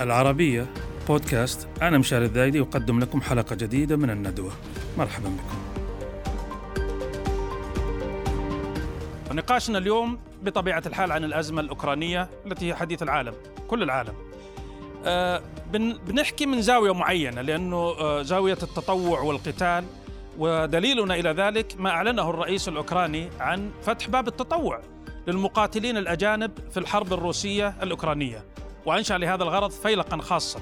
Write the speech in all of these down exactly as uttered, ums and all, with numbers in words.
العربية بودكاست. أنا مشاري الذايد وقدم لكم حلقة جديدة من الندوة. مرحبا بكم. نقاشنا اليوم بطبيعة الحال عن الأزمة الأوكرانية التي هي حديث العالم، كل العالم. أه بنحكي من زاوية معينة لأنه زاوية التطوع والقتال، ودليلنا إلى ذلك ما أعلنه الرئيس الأوكراني عن فتح باب التطوع للمقاتلين الأجانب في الحرب الروسية الأوكرانية، وأنشأ لهذا الغرض فيلقا خاصا.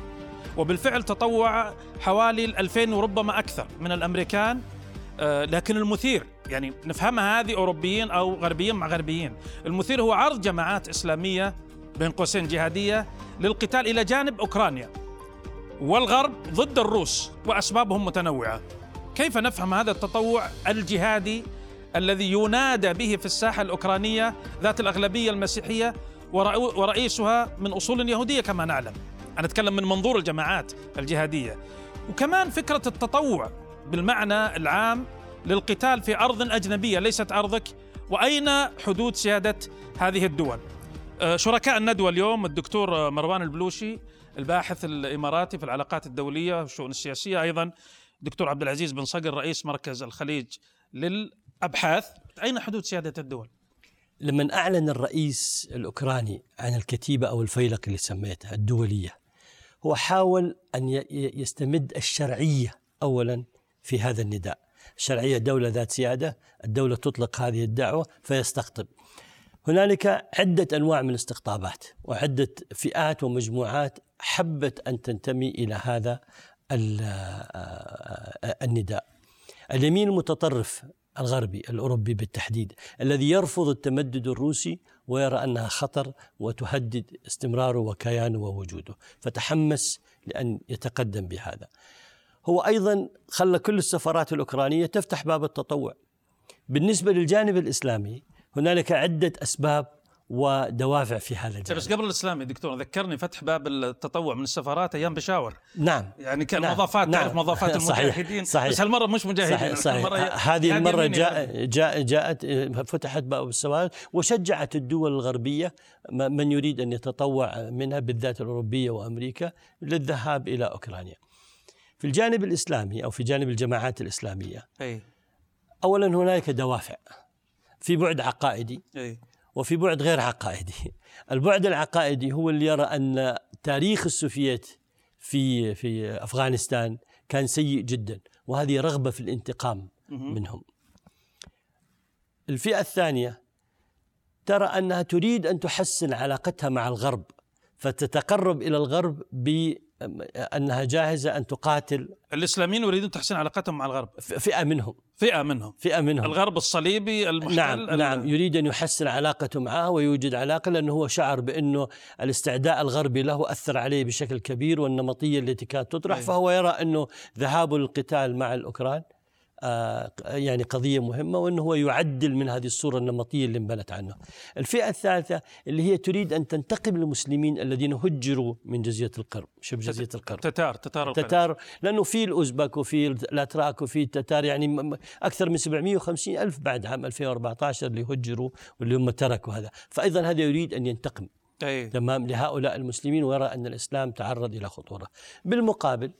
وبالفعل تطوع حوالي الألفين وربما أكثر من الأمريكان، أه لكن المثير يعني نفهمها هذه أوروبيين أو غربيين مع غربيين، المثير هو عرض جماعات إسلامية بين قوسين جهادية للقتال إلى جانب أوكرانيا والغرب ضد الروس، وأسبابهم متنوعة. كيف نفهم هذا التطوع الجهادي الذي ينادى به في الساحة الأوكرانية ذات الأغلبية المسيحية ورئيسها من أصول يهودية كما نعلم؟ أنا أتكلم من منظور الجماعات الجهادية، وكمان فكرة التطوع بالمعنى العام للقتال في أرض أجنبية ليست أرضك، وأين حدود سيادة هذه الدول. شركاء الندوة اليوم الدكتور مروان البلوشي الباحث الإماراتي في العلاقات الدولية والشؤون السياسية، أيضا الدكتور عبد العزيز بن صقر رئيس مركز الخليج للأبحاث. أين حدود سيادة الدول؟ لما أعلن الرئيس الأوكراني عن الكتيبة أو الفيلق اللي سميتها الدولية، هو حاول أن يستمد الشرعية أولا في هذا النداء. الشرعية دولة ذات سيادة، الدولة تطلق هذه الدعوة فيستقطب. هنالك عدة أنواع من الاستقطابات وعدة فئات ومجموعات حبت أن تنتمي إلى هذا النداء. اليمين المتطرف الغربي الأوروبي بالتحديد الذي يرفض التمدد الروسي ويرى أنها خطر وتهدد استمراره وكيانه ووجوده، فتحمس لأن يتقدم بهذا. هو أيضا خلى كل السفارات الأوكرانية تفتح باب التطوع. بالنسبة للجانب الإسلامي هنالك عدة أسباب ودوافع في هذا الجانب. بس قبل الإسلامي دكتور ذكرني فتح باب التطوع من السفارات أيام بشاور. نعم. يعني كالمضافات، نعم. تعرف مضافات المجاهدين. صحيح. بس هالمرة مش مجاهدين. صحيح. هذه المرة جاء جاء جاءت فتحت باب السفارات وشجعت الدول الغربية من يريد أن يتطوع منها بالذات الأوروبية وأمريكا للذهاب إلى أوكرانيا. في الجانب الإسلامي أو في جانب الجماعات الإسلامية، أي. أولاً هناك دوافع في بعد عقائدي، أي. وفي بعد غير عقائدي. البعد العقائدي هو اللي يرى أن تاريخ السوفييت في في أفغانستان كان سيء جداً، وهذه رغبة في الانتقام م-م. منهم. الفئة الثانية ترى أنها تريد أن تحسن علاقتها مع الغرب، فتتقرب إلى الغرب ب أنها جاهزة أن تقاتل. الإسلاميين يريدون تحسين علاقتهم مع الغرب. فئة منهم. فئة منهم. فئة منهم. الغرب الصليبي المحتل. نعم. نعم. يريد أن يحسن علاقته معه ويوجد علاقة، لأنه هو شعر بأنه الاستعداء الغربي له أثر عليه بشكل كبير، والنمطية التي كانت تطرح. أيوة. فهو يرى أنه ذهاب القتال مع الأوكران آه يعني قضية مهمة، وأنه هو يعدل من هذه الصورة النمطية اللي انبنت عنه. الفئة الثالثة اللي هي تريد أن تنتقم للمسلمين الذين هجروا من جزيرة القرم. شبه جزيرة القرم تتار تتار القرم. تتار، لأنه في الأوزبك وفي الأتراك وفي التتار، يعني أكثر من سبعمائة وخمسين ألف بعد عام ألفين وأربعة عشر اللي هجروا واللي هم تركوا هذا. فأيضا هذا يريد أن ينتقم، أيه. تمام لهؤلاء المسلمين، ويرى أن الإسلام تعرض إلى خطورة. بالمقابل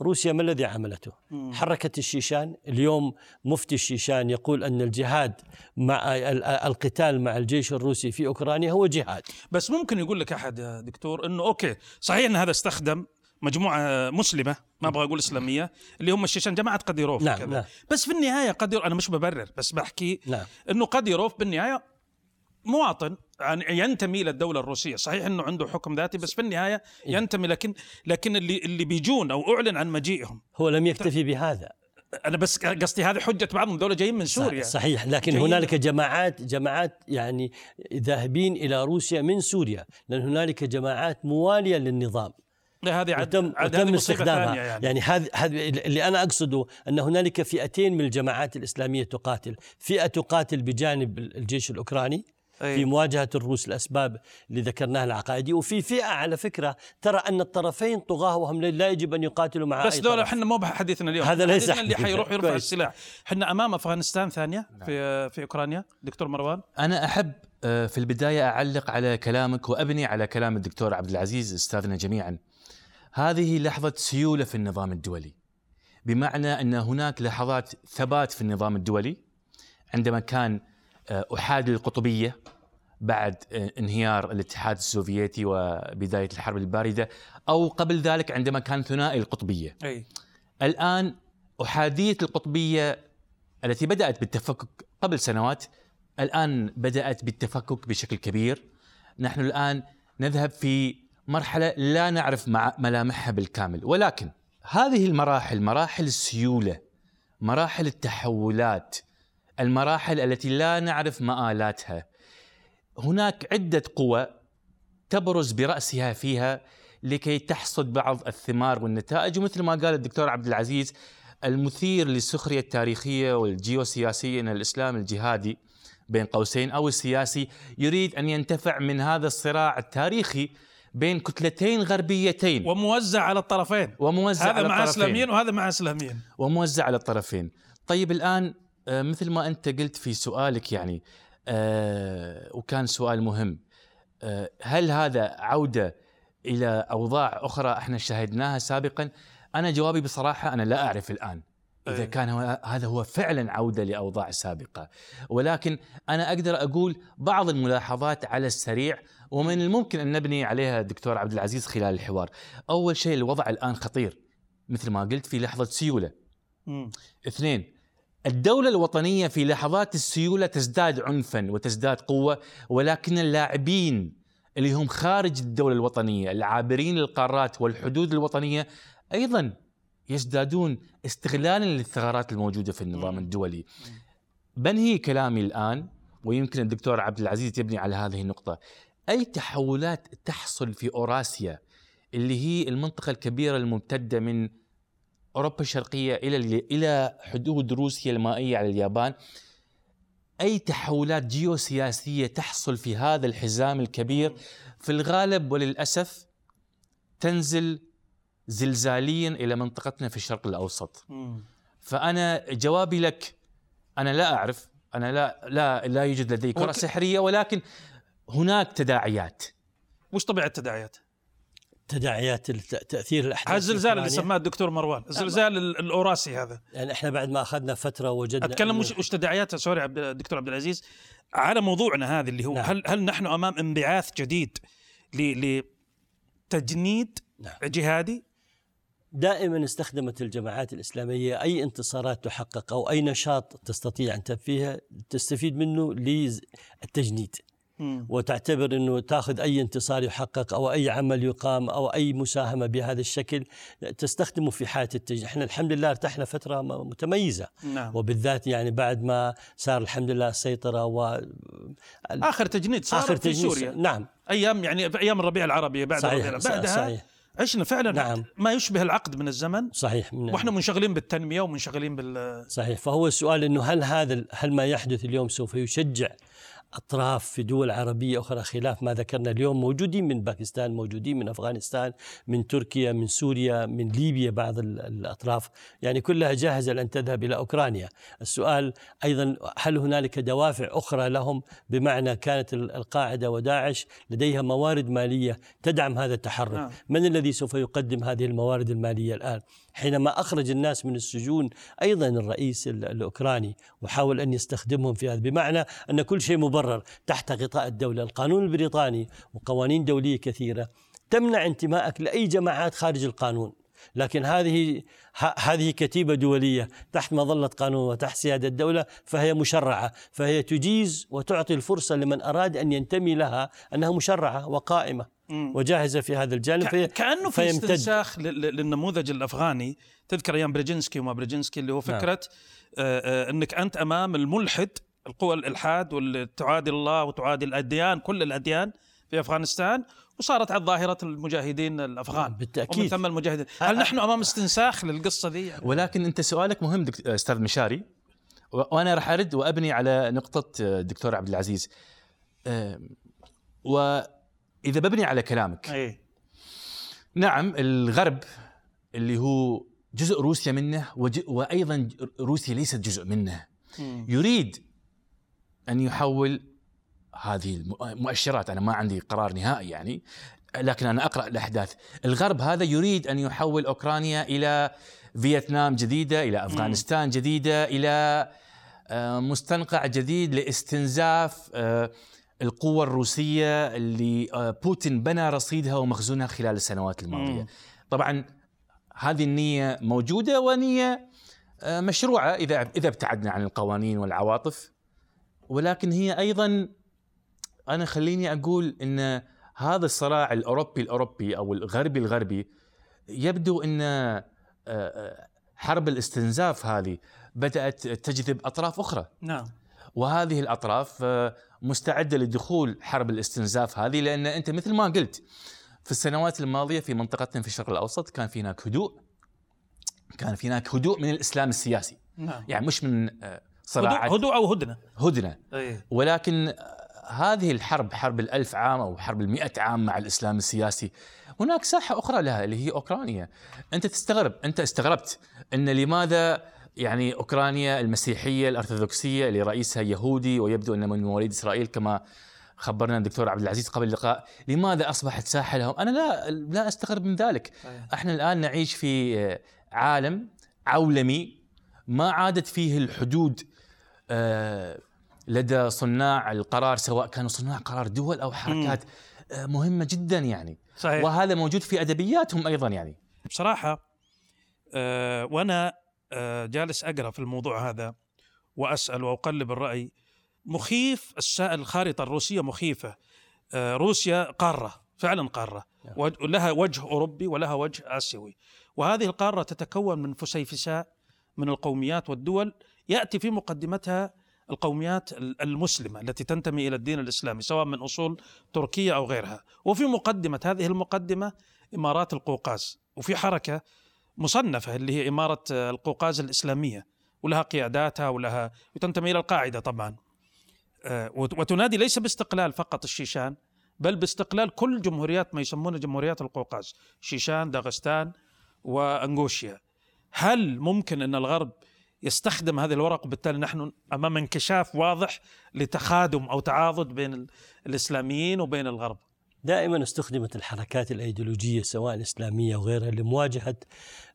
روسيا ما الذي عملته؟ حركت الشيشان. اليوم مفتي الشيشان يقول أن الجهاد مع القتال مع الجيش الروسي في أوكرانيا هو جهاد. بس ممكن يقول لك أحد يا دكتور أنه أوكي صحيح أن هذا استخدم مجموعة مسلمة، ما أبغى أقول إسلامية، اللي هم الشيشان جماعة قديروف. لا لا. بس في النهاية قدير، أنا مش ببرر بس بحكي لا. أنه قديروف بالنهاية مواطن ينتمي إلى الدولة الروسية، صحيح إنه عنده حكم ذاتي بس في النهاية ينتمي. لكن لكن اللي اللي بيجون أو أعلن عن مجيئهم هو لم يكتفي بهذا. أنا بس قصدي هذه حجة بعضهم دولة جايين من سوريا. صحيح. لكن هنالك جماعات جماعات يعني ذاهبين إلى روسيا من سوريا، لأن هنالك جماعات موالية للنظام. هذه عدم عدم استخدامها يعني, يعني هذا اللي أنا أقصده، أن هنالك فئتين من الجماعات الإسلامية تقاتل. فئة تقاتل بجانب الجيش الأوكراني في مواجهة الروس الأسباب اللي ذكرناها العقائدي، وفي فئة على فكرة ترى أن الطرفين طغاة وهم لا يجب أن يقاتلوا مع أي طرف. بس دولة إحنا مو بحديثنا اليوم، هذا ليس حديثنا اللي حيروح يرفع السلاح. إحنا أمام أفغانستان ثانية في في أوكرانيا. دكتور مروان، أنا أحب في البداية أعلق على كلامك وأبني على كلام الدكتور عبد العزيز أستاذنا جميعا. هذه لحظة سيولة في النظام الدولي، بمعنى أن هناك لحظات ثبات في النظام الدولي عندما كان أحاد القطبية بعد انهيار الاتحاد السوفيتي وبداية الحرب الباردة، أو قبل ذلك عندما كان ثنائي القطبية. أي. الآن أحادية القطبية التي بدأت بالتفكك قبل سنوات الآن بدأت بالتفكك بشكل كبير. نحن الآن نذهب في مرحلة لا نعرف ملامحها بالكامل، ولكن هذه المراحل، مراحل السيولة، مراحل التحولات، المراحل التي لا نعرف مآلاتها، هناك عدة قوى تبرز برأسها فيها لكي تحصد بعض الثمار والنتائج. ومثل ما قال الدكتور عبد العزيز، المثير للسخرية التاريخية والجيوسياسية أن الإسلام الجهادي بين قوسين أو السياسي يريد أن ينتفع من هذا الصراع التاريخي بين كتلتين غربيتين، وموزع على الطرفين، وموزع هذا على مع إسلاميين وهذا مع إسلاميين، وموزع على الطرفين. طيب الآن مثل ما أنت قلت في سؤالك يعني آه وكان سؤال مهم، آه هل هذا عودة إلى أوضاع أخرى احنا شاهدناها سابقا؟ أنا جوابي بصراحة أنا لا أعرف الآن إذا كان هو هذا هو فعلا عودة لأوضاع سابقة، ولكن أنا أقدر أقول بعض الملاحظات على السريع ومن الممكن أن نبني عليها دكتور عبد العزيز خلال الحوار. أول شيء الوضع الآن خطير مثل ما قلت في لحظة سيولة. م. اثنين، الدولة الوطنية في لحظات السيولة تزداد عنفا وتزداد قوة، ولكن اللاعبين اللي هم خارج الدولة الوطنية العابرين للقارات والحدود الوطنية أيضا يزدادون استغلالا للثغرات الموجودة في النظام الدولي. بنهي كلامي الآن، ويمكن الدكتور عبد العزيز يبني على هذه النقطة، أي تحولات تحصل في أوراسيا اللي هي المنطقة الكبيرة الممتدة من أوروبا الشرقية إلى إلى حدود روسيا المائية على اليابان، أي تحولات جيوسياسية تحصل في هذا الحزام الكبير في الغالب وللأسف تنزل زلزاليا إلى منطقتنا في الشرق الأوسط. فأنا جوابي لك أنا لا أعرف، أنا لا لا لا يوجد لدي كرة سحرية، ولكن هناك تداعيات. وش طبيعة التداعيات؟ تداعيات تأثير الأحداث، الزلزال اللي سماه الدكتور مروان، الزلزال الأوراسي هذا، يعني إحنا بعد ما أخذنا فترة وجدنا أتكلم وش وش تداعياتها. سوري الدكتور عبد العزيز على موضوعنا هذا اللي هو، نعم. هل هل نحن أمام انبعاث جديد لتجنيد نعم. جهادي؟ دائما استخدمت الجماعات الإسلامية أي انتصارات تحقق أو أي نشاط تستطيع أن تنفيها تستفيد منه للتجنيد، وتعتبر أنه تأخذ أي انتصار يحقق أو أي عمل يقام أو أي مساهمة بهذا الشكل تستخدمه في حالة التجنيد. احنا الحمد لله ارتحنا فترة متميزة، نعم. وبالذات يعني بعد ما صار الحمد لله السيطرة و آخر تجنيد صار آخر في سوريا، نعم، أيام يعني أيام الربيع العربي، بعد صحيح. الربيع بعدها صحيح. عشنا فعلا نعم. ما يشبه العقد من الزمن، صحيح، من واحنا منشغلين بالتنمية ومنشغلين بال صحيح. فهو السؤال أنه هل هذا هل ما يحدث اليوم سوف يشجع أطراف في دول عربية أخرى خلاف ما ذكرنا اليوم؟ موجودين من باكستان، موجودين من أفغانستان، من تركيا، من سوريا، من ليبيا، بعض الأطراف يعني كلها جاهزة لأن تذهب إلى أوكرانيا. السؤال أيضا هل هنالك دوافع أخرى لهم، بمعنى كانت القاعدة وداعش لديها موارد مالية تدعم هذا التحرك، من الذي سوف يقدم هذه الموارد المالية الآن؟ حينما أخرج الناس من السجون أيضا الرئيس الأوكراني وحاول أن يستخدمهم في هذا، بمعنى أن كل شيء مبرر تحت غطاء الدولة. القانون البريطاني وقوانين دولية كثيرة تمنع انتمائك لأي جماعات خارج القانون، لكن هذه هذه كتيبة دولية تحت مظلة قانون وتحت سيادة الدولة، فهي مشرعة، فهي تجيز وتعطي الفرصة لمن أراد أن ينتمي لها أنها مشرعة وقائمة وجاهزة في هذا الجانب. في كأنه في استنساخ للنموذج الأفغاني، تذكر أيام بريجنسكي وما بريجنسكي اللي هو فكرة آه أنك أنت أمام الملحد، القوى الإلحاد والتعادي الله وتعادي الأديان، كل الأديان في أفغانستان، وصارت على ظاهرة المجاهدين الأفغان بالتأكيد، ومن ثم المجاهدين. هل نحن أمام استنساخ للقصة دي؟ ولكن أنت سؤالك مهم دكتور أستاذ مشاري، وأنا رح أرد وأبني على نقطة دكتور عبد العزيز. أه و إذا ببني على كلامك، أي. نعم الغرب اللي هو جزء روسيا منه وج... وأيضا روسيا ليست جزء منه، م. يريد أن يحول هذه المؤشرات، أنا ما عندي قرار نهائي يعني، لكن أنا أقرأ الأحداث. الغرب هذا يريد أن يحول أوكرانيا إلى فيتنام جديدة، إلى أفغانستان جديدة، إلى مستنقع جديد لاستنزاف القوة الروسية اللي بوتين بنى رصيدها ومخزونها خلال السنوات الماضية. طبعا هذه النية موجودة ونية مشروعة إذا إذا ابتعدنا عن القوانين والعواطف، ولكن هي أيضا أنا خليني أقول إن هذا الصراع الأوروبي الأوروبي أو الغربي الغربي يبدو إن حرب الاستنزاف هذه بدأت تجذب أطراف أخرى. نعم. وهذه الأطراف مستعدة لدخول حرب الاستنزاف هذه، لأن أنت مثل ما قلت في السنوات الماضية في منطقتنا في الشرق الأوسط كان في هناك هدوء، كان في هناك هدوء من الإسلام السياسي. نعم. يعني مش من صراعات، هدوء أو هدنة هدنة أيه. ولكن هذه الحرب، حرب الألف عام أو حرب المئة عام مع الإسلام السياسي، هناك ساحة أخرى لها اللي هي أوكرانيا. أنت تستغرب، أنت استغربت أن لماذا يعني أوكرانيا المسيحية الأرثوذكسية اللي رئيسها يهودي ويبدو أنه من مواليد إسرائيل كما خبرنا الدكتور عبد العزيز قبل اللقاء، لماذا أصبحت ساحة لهم؟ أنا لا لا أستغرب من ذلك. احنا الآن نعيش في عالم عولمي ما عادت فيه الحدود لدى صناع القرار، سواء كانوا صناع قرار دول أو حركات مهمة جدا يعني. صحيح. وهذا موجود في أدبياتهم أيضا يعني. بصراحة أه وأنا أه جالس أقرأ في الموضوع هذا وأسأل وأقلب الرأي، مخيف الخارطة الروسية مخيفة. أه روسيا قارة، فعلا قارة، ولها وجه أوروبي ولها وجه آسيوي، وهذه القارة تتكون من فسيفساء من القوميات والدول يأتي في مقدمتها القوميات المسلمة التي تنتمي إلى الدين الإسلامي سواء من أصول تركية أو غيرها، وفي مقدمة هذه المقدمة إمارات القوقاز، وفي حركة مصنفة اللي هي إمارة القوقاز الإسلامية ولها قياداتها ولها، وتنتمي إلى القاعدة طبعا، وتنادي ليس باستقلال فقط الشيشان بل باستقلال كل جمهوريات ما يسمونها جمهوريات القوقاز، شيشان، داغستان وأنغوشيا. هل ممكن أن الغرب يستخدم هذه الورق وبالتالي نحن أمام انكشاف واضح لتخادم أو تعاضد بين الإسلاميين وبين الغرب؟ دائما استخدمت الحركات الأيديولوجية سواء الإسلامية أو غيرها لمواجهة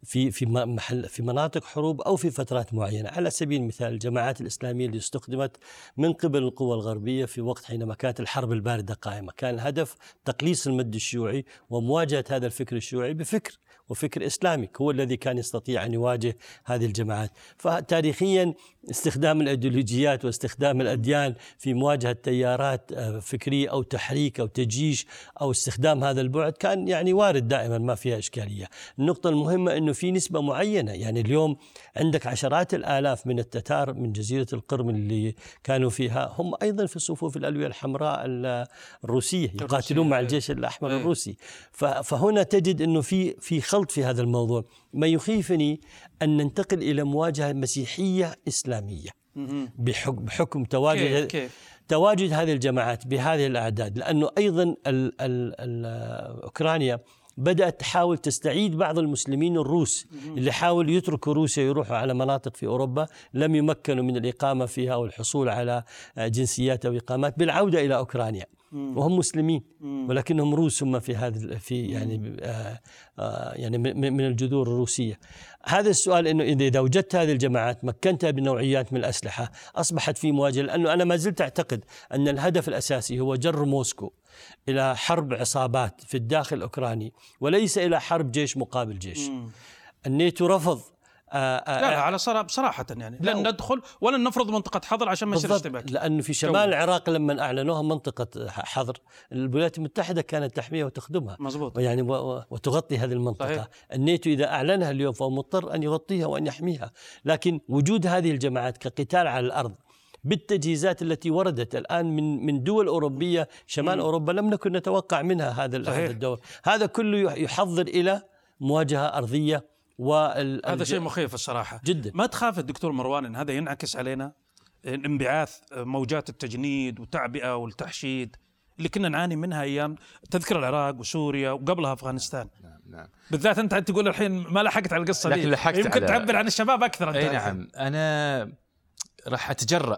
في في محل في مناطق حروب أو في فترات معينة. على سبيل المثال الجماعات الإسلامية اللي استخدمت من قبل القوى الغربية في وقت حينما كانت الحرب الباردة قائمة، كان الهدف تقليص المد الشيوعي ومواجهة هذا الفكر الشيوعي بفكر، وفكر إسلامي هو الذي كان يستطيع أن يواجه هذه الجماعات. فتاريخيا استخدام الأيديولوجيات واستخدام الأديان في مواجهة تيارات فكرية أو تحريك أو تجيش أو استخدام هذا البعد كان يعني وارد دائما، ما فيها إشكالية. النقطة المهمة أنه في نسبة معينة، يعني اليوم عندك عشرات الآلاف من التتار من جزيرة القرم اللي كانوا فيها، هم أيضا في صفوف الألوية الحمراء الروسية يقاتلون مع الجيش الأحمر الروسي. فهنا تجد أنه في في خلط في هذا الموضوع. ما يخيفني أن ننتقل إلى مواجهة مسيحية إسلامية بحكم تواجد تواجد هذه الجماعات بهذه الأعداد، لأنه أيضا ال ال ال أوكرانيا بدأت تحاول تستعيد بعض المسلمين الروس اللي حاولوا يتركوا روسيا يروحوا على مناطق في أوروبا، لم يمكنوا من الإقامة فيها والحصول على جنسيات أو إقامات، بالعودة إلى أوكرانيا وهم مسلمين ولكنهم روس، هم في هذا في يعني آآ آآ يعني من الجذور الروسية. هذا السؤال إنه إذا وجدت هذه الجماعات مكنتها بنوعيات من الأسلحة أصبحت في مواجهة، لأنه أنا ما زلت أعتقد أن الهدف الأساسي هو جر موسكو إلى حرب عصابات في الداخل الأوكراني وليس إلى حرب جيش مقابل جيش. الناتو رفض آآ آآ لا على صراحة بصراحة يعني لن ندخل ولن نفرض منطقة حظر عشان ما يصير اشتباك، لأنه في شمال العراق لما أعلنوها منطقة حظر الولايات المتحدة كانت تحميها وتخدمها مزبوط. ويعني وتغطي هذه المنطقة. طيب. الناتو إذا أعلنها اليوم فهو مضطر أن يغطيها وأن يحميها، لكن وجود هذه الجماعات كقتال على الأرض بالتجهيزات التي وردت الآن من من دول أوروبية شمال م. أوروبا لم نكن نتوقع منها هذا الدور، هذا كله يحضر إلى مواجهة أرضية. وال... هذا شيء مخيف الصراحة جدا. ما تخاف الدكتور مروان إن هذا ينعكس علينا انبعاث موجات التجنيد والتعبئة والتحشيد اللي كنا نعاني منها أيام تذكر العراق وسوريا وقبلها أفغانستان؟ نعم نعم. بالذات أنت تقول الحين ما لحقت على القصة دي، يمكن على... تعبر عن الشباب أكثر أنت. أي نعم، أنا راح أتجرأ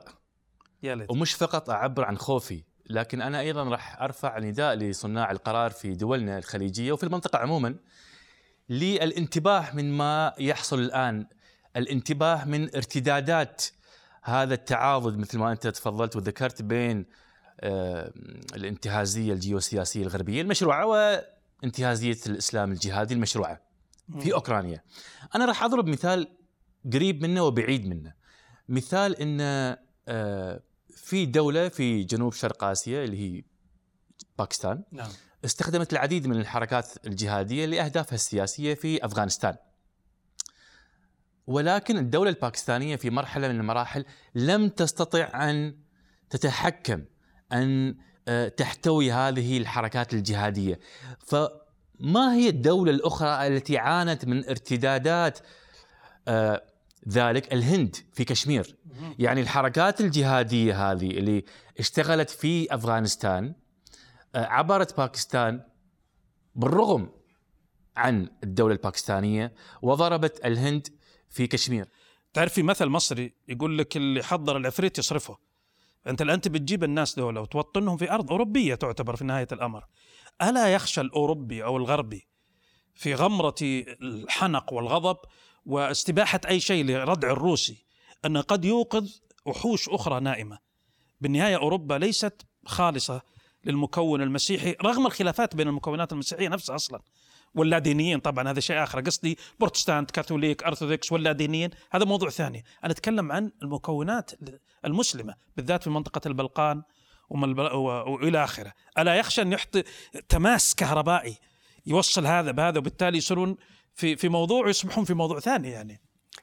ومش فقط أعبر عن خوفي لكن أنا أيضا راح أرفع نداء لصناع القرار في دولنا الخليجية وفي المنطقة عموما للانتباه من ما يحصل الآن، الانتباه من ارتدادات هذا التعاضد مثل ما أنت تفضلت وذكرت بين الانتهازية الجيوسياسية الغربية المشروعة وانتهازية الإسلام الجهادي المشروعة في أوكرانيا. أنا راح أضرب مثال قريب منه وبعيد منه، مثال إن في دولة في جنوب شرق آسيا اللي هي باكستان استخدمت العديد من الحركات الجهادية لأهدافها السياسية في أفغانستان، ولكن الدولة الباكستانية في مرحلة من المراحل لم تستطع أن تتحكم أن تحتوي هذه الحركات الجهادية. فما هي الدولة الأخرى التي عانت من ارتدادات ذلك؟ الهند في كشمير. يعني الحركات الجهادية هذه اللي اشتغلت في أفغانستان عبرت باكستان بالرغم عن الدولة الباكستانية وضربت الهند في كشمير. تعرفي مثل مصري يقول لك اللي حضر العفريت يصرفه. أنت الآن بتجيب الناس دولة وتوطنهم في أرض أوروبية تعتبر في نهاية الأمر. ألا يخشى الأوروبي أو الغربي في غمرة الحنق والغضب واستباحة أي شيء لردع الروسي أن قد يوقظ وحوش أخرى نائمة؟ بالنهاية أوروبا ليست خالصة للمكون المسيحي رغم الخلافات بين المكونات المسيحية نفسها أصلا، ولا دينيين طبعا هذا شيء آخر، قصدي بروتستانت كاثوليك أرثوذكس ولا دينيين هذا موضوع ثاني. أنا أتكلم عن المكونات المسلمة بالذات في منطقة البلقان وإلى آخره. ألا يخشى أن يحط تماس كهربائي يوصل هذا بهذا وبالتالي يصيرون في في موضوع يصبحون في موضوع ثاني؟ يعني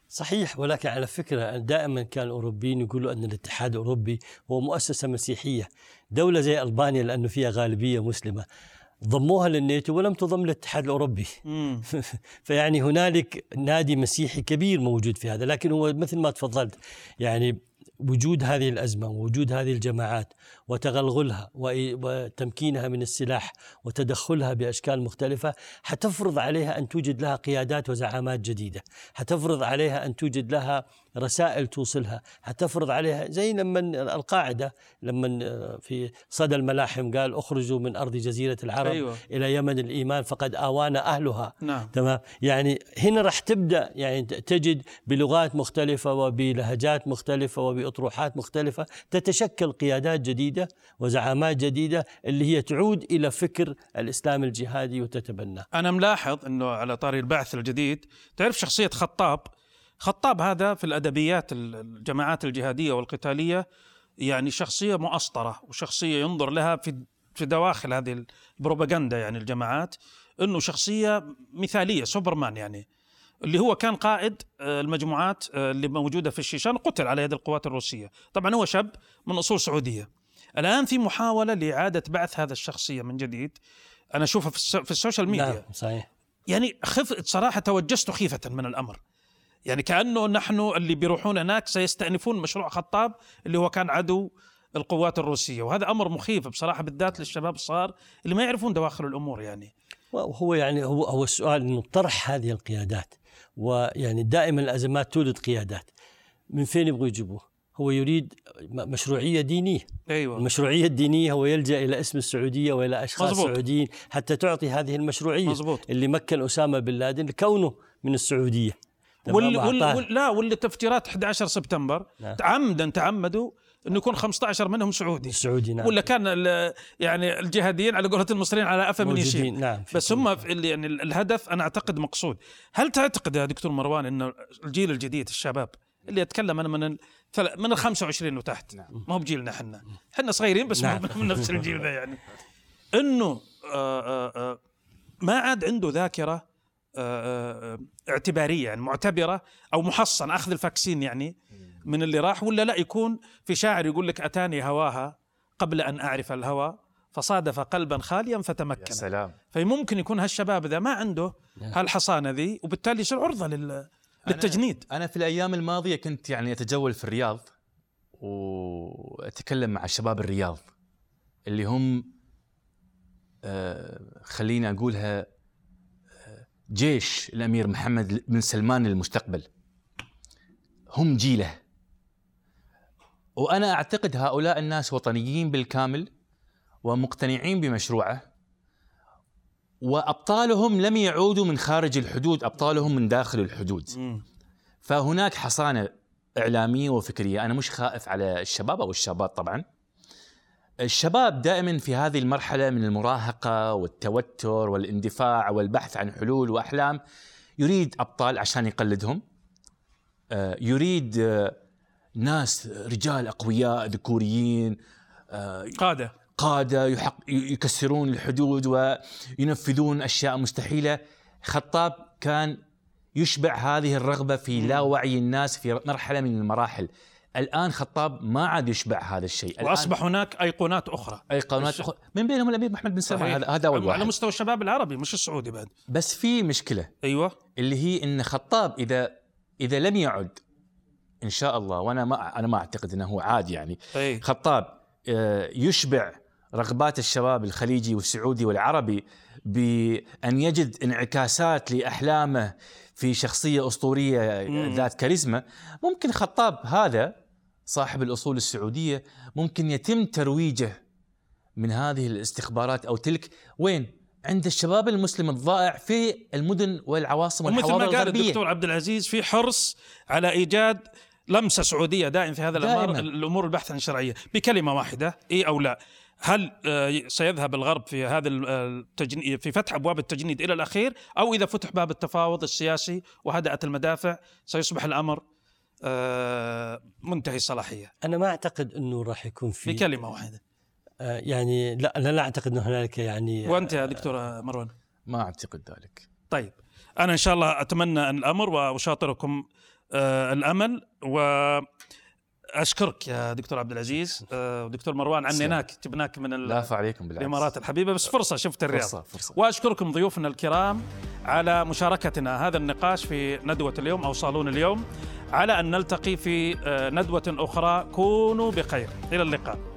صحيح، ولكن على فكرة دائما كان الأوروبيين يقولوا أن الاتحاد الأوروبي هو مؤسسة مسيحية. دولة زي ألبانيا لأنه فيها غالبية مسلمة ضموها للناتو ولم تضم الاتحاد الأوروبي فيعني هنالك نادي مسيحي كبير موجود في هذا، لكن هو مثل ما تفضلت يعني وجود هذه الأزمة ووجود هذه الجماعات وتغلغلها وتمكينها من السلاح وتدخلها بأشكال مختلفة حتفرض عليها أن توجد لها قيادات وزعامات جديدة، حتفرض عليها أن توجد لها رسائل توصلها، حتفرض عليها زي لما القاعدة لما في صدى الملاحم قال اخرجوا من أرض جزيرة العرب أيوة. إلى يمن الإيمان فقد آوانا أهلها. نعم. تمام. يعني هنا راح تبدأ يعني تجد بلغات مختلفة وبلهجات مختلفة وبأطروحات مختلفة تتشكل قيادات جديدة وزعامات جديدة اللي هي تعود إلى فكر الإسلام الجهادي وتتبنى. أنا ملاحظ أنه على طاري البعث الجديد تعرف شخصية خطاب، خطاب هذا في الأدبيات الجماعات الجهادية والقتالية يعني شخصية مؤسطرة وشخصية ينظر لها في في دواخل هذه البروباغندا يعني الجماعات أنه شخصية مثالية سوبرمان، يعني اللي هو كان قائد المجموعات اللي موجودة في الشيشان قتل على يد القوات الروسية. طبعا هو شاب من أصول سعودية. الآن في محاولة لإعادة بعث هذا الشخصية من جديد، أنا أشوفها في السوشيال ميديا. صحيح. يعني خفت صراحة توجست خيفة من الأمر، يعني كأنه نحن اللي بيروحون هناك سيستأنفون مشروع خطاب اللي هو كان عدو القوات الروسية، وهذا أمر مخيف بصراحة بالذات للشباب صار اللي ما يعرفون دواخل الأمور. يعني وهو يعني هو, هو السؤال إنه طرح هذه القيادات، ويعني دائما الأزمات تولد قيادات من فين يبغوا يجيبوه؟ هو يريد مشروعية دينية. أيوة. المشروعية الدينية هو يلجأ إلى اسم السعودية وإلى أشخاص مزبوط. سعوديين حتى تعطي هذه المشروعية. مزبوط. اللي مكن أسامة بن لادن لكونه من السعودية وال... وال... لا واللي تفتيرات أحد عشر سبتمبر نعم. عمدا تعمدوا أن يكون خمسة عشر منهم سعودي سعودي نعم. ولا كان يعني الجهاديين على قولة المصريين على أفا من يشين نعم. بس هم اللي يعني الهدف أنا أعتقد مقصود. هل تعتقد يا دكتور مروان أن الجيل الجديد الشباب اللي أتكلم أنا من ال... من الخمسة وعشرين وتحت نعم. ما هو بجيلنا حنا حنا صغيرين بس نعم. من نفس الجيل ذا يعني أنه آآ آآ ما عاد عنده ذاكرة اعتبارية يعني معتبرة أو محصن أخذ الفاكسين يعني من اللي راح، ولا لا يكون في شاعر يقول لك أتاني هواها قبل أن أعرف الهوى فصادف قلبا خاليا فتمكن. يا سلام. فممكن يكون هالشباب ذا ما عنده هالحصانة ذي وبالتالي يصير عرضة لل... للتجنيد. أنا, أنا في الأيام الماضية كنت يعني أتجول في الرياض وأتكلم مع شباب الرياض اللي هم آه خليني أقولها جيش الأمير محمد بن سلمان المستقبل، هم جيله. وأنا أعتقد هؤلاء الناس وطنيين بالكامل ومقتنعين بمشروعه، وأبطالهم لم يعودوا من خارج الحدود، أبطالهم من داخل الحدود. فهناك حصانة إعلامية وفكرية. أنا مش خائف على الشباب أو الشابات، طبعا الشباب دائما في هذه المرحلة من المراهقة والتوتر والاندفاع والبحث عن حلول وأحلام، يريد أبطال عشان يقلدهم، يريد ناس رجال أقوياء ذكوريين قادة قادة يحق يكسرون الحدود وينفذون أشياء مستحيلة. خطاب كان يشبع هذه الرغبة في لاوعي الناس في مرحلة من المراحل. الآن خطاب ما عاد يشبع هذا الشيء، وأصبح هناك أيقونات أخرى أيقونات أخرى من بينهم الأمير محمد بن سلمان. هذا أول واحد على مستوى الشباب العربي مش السعودي بعد. بس في مشكلة، أيوة، اللي هي إن خطاب إذا إذا لم يعد إن شاء الله، وأنا ما أنا ما أعتقد أنه عاد، يعني أي. خطاب يشبع رغبات الشباب الخليجي والسعودي والعربي بأن يجد انعكاسات لأحلامه في شخصية أسطورية مم. ذات كاريزما. ممكن خطاب هذا صاحب الأصول السعودية ممكن يتم ترويجه من هذه الاستخبارات أو تلك، وين؟ عند الشباب المسلم الضائع في المدن والعواصم والحواضر الغربية. مثل ما قال الدكتور عبد العزيز، في حرص على إيجاد لمسة سعودية دائم في هذا الأمر، الأمور البحث عن شرعية. بكلمة واحدة، إيه أو لا، هل سيذهب الغرب في هذا التجن... في فتح أبواب التجنيد إلى الأخير، أو إذا فتح باب التفاوض السياسي وهدأت المدافع سيصبح الأمر منتهي الصلاحية؟ أنا ما أعتقد أنه راح يكون في بكلمة واحدة، يعني لا أنا لا أعتقد أنه هنالك يعني. وأنت يا دكتور مروان؟ ما أعتقد ذلك. طيب، أنا إن شاء الله أتمنى أن الأمر، وأشاطركم الأمل، و أشكرك يا دكتور عبد العزيز ودكتور مروان. عنيناك، جبناك من الإمارات الحبيبة، بس فرصة شفت الرياض فرصة فرصة. وأشكركم ضيوفنا الكرام على مشاركتنا هذا النقاش في ندوة اليوم أو صالون اليوم، على أن نلتقي في ندوة أخرى. كونوا بخير، إلى اللقاء.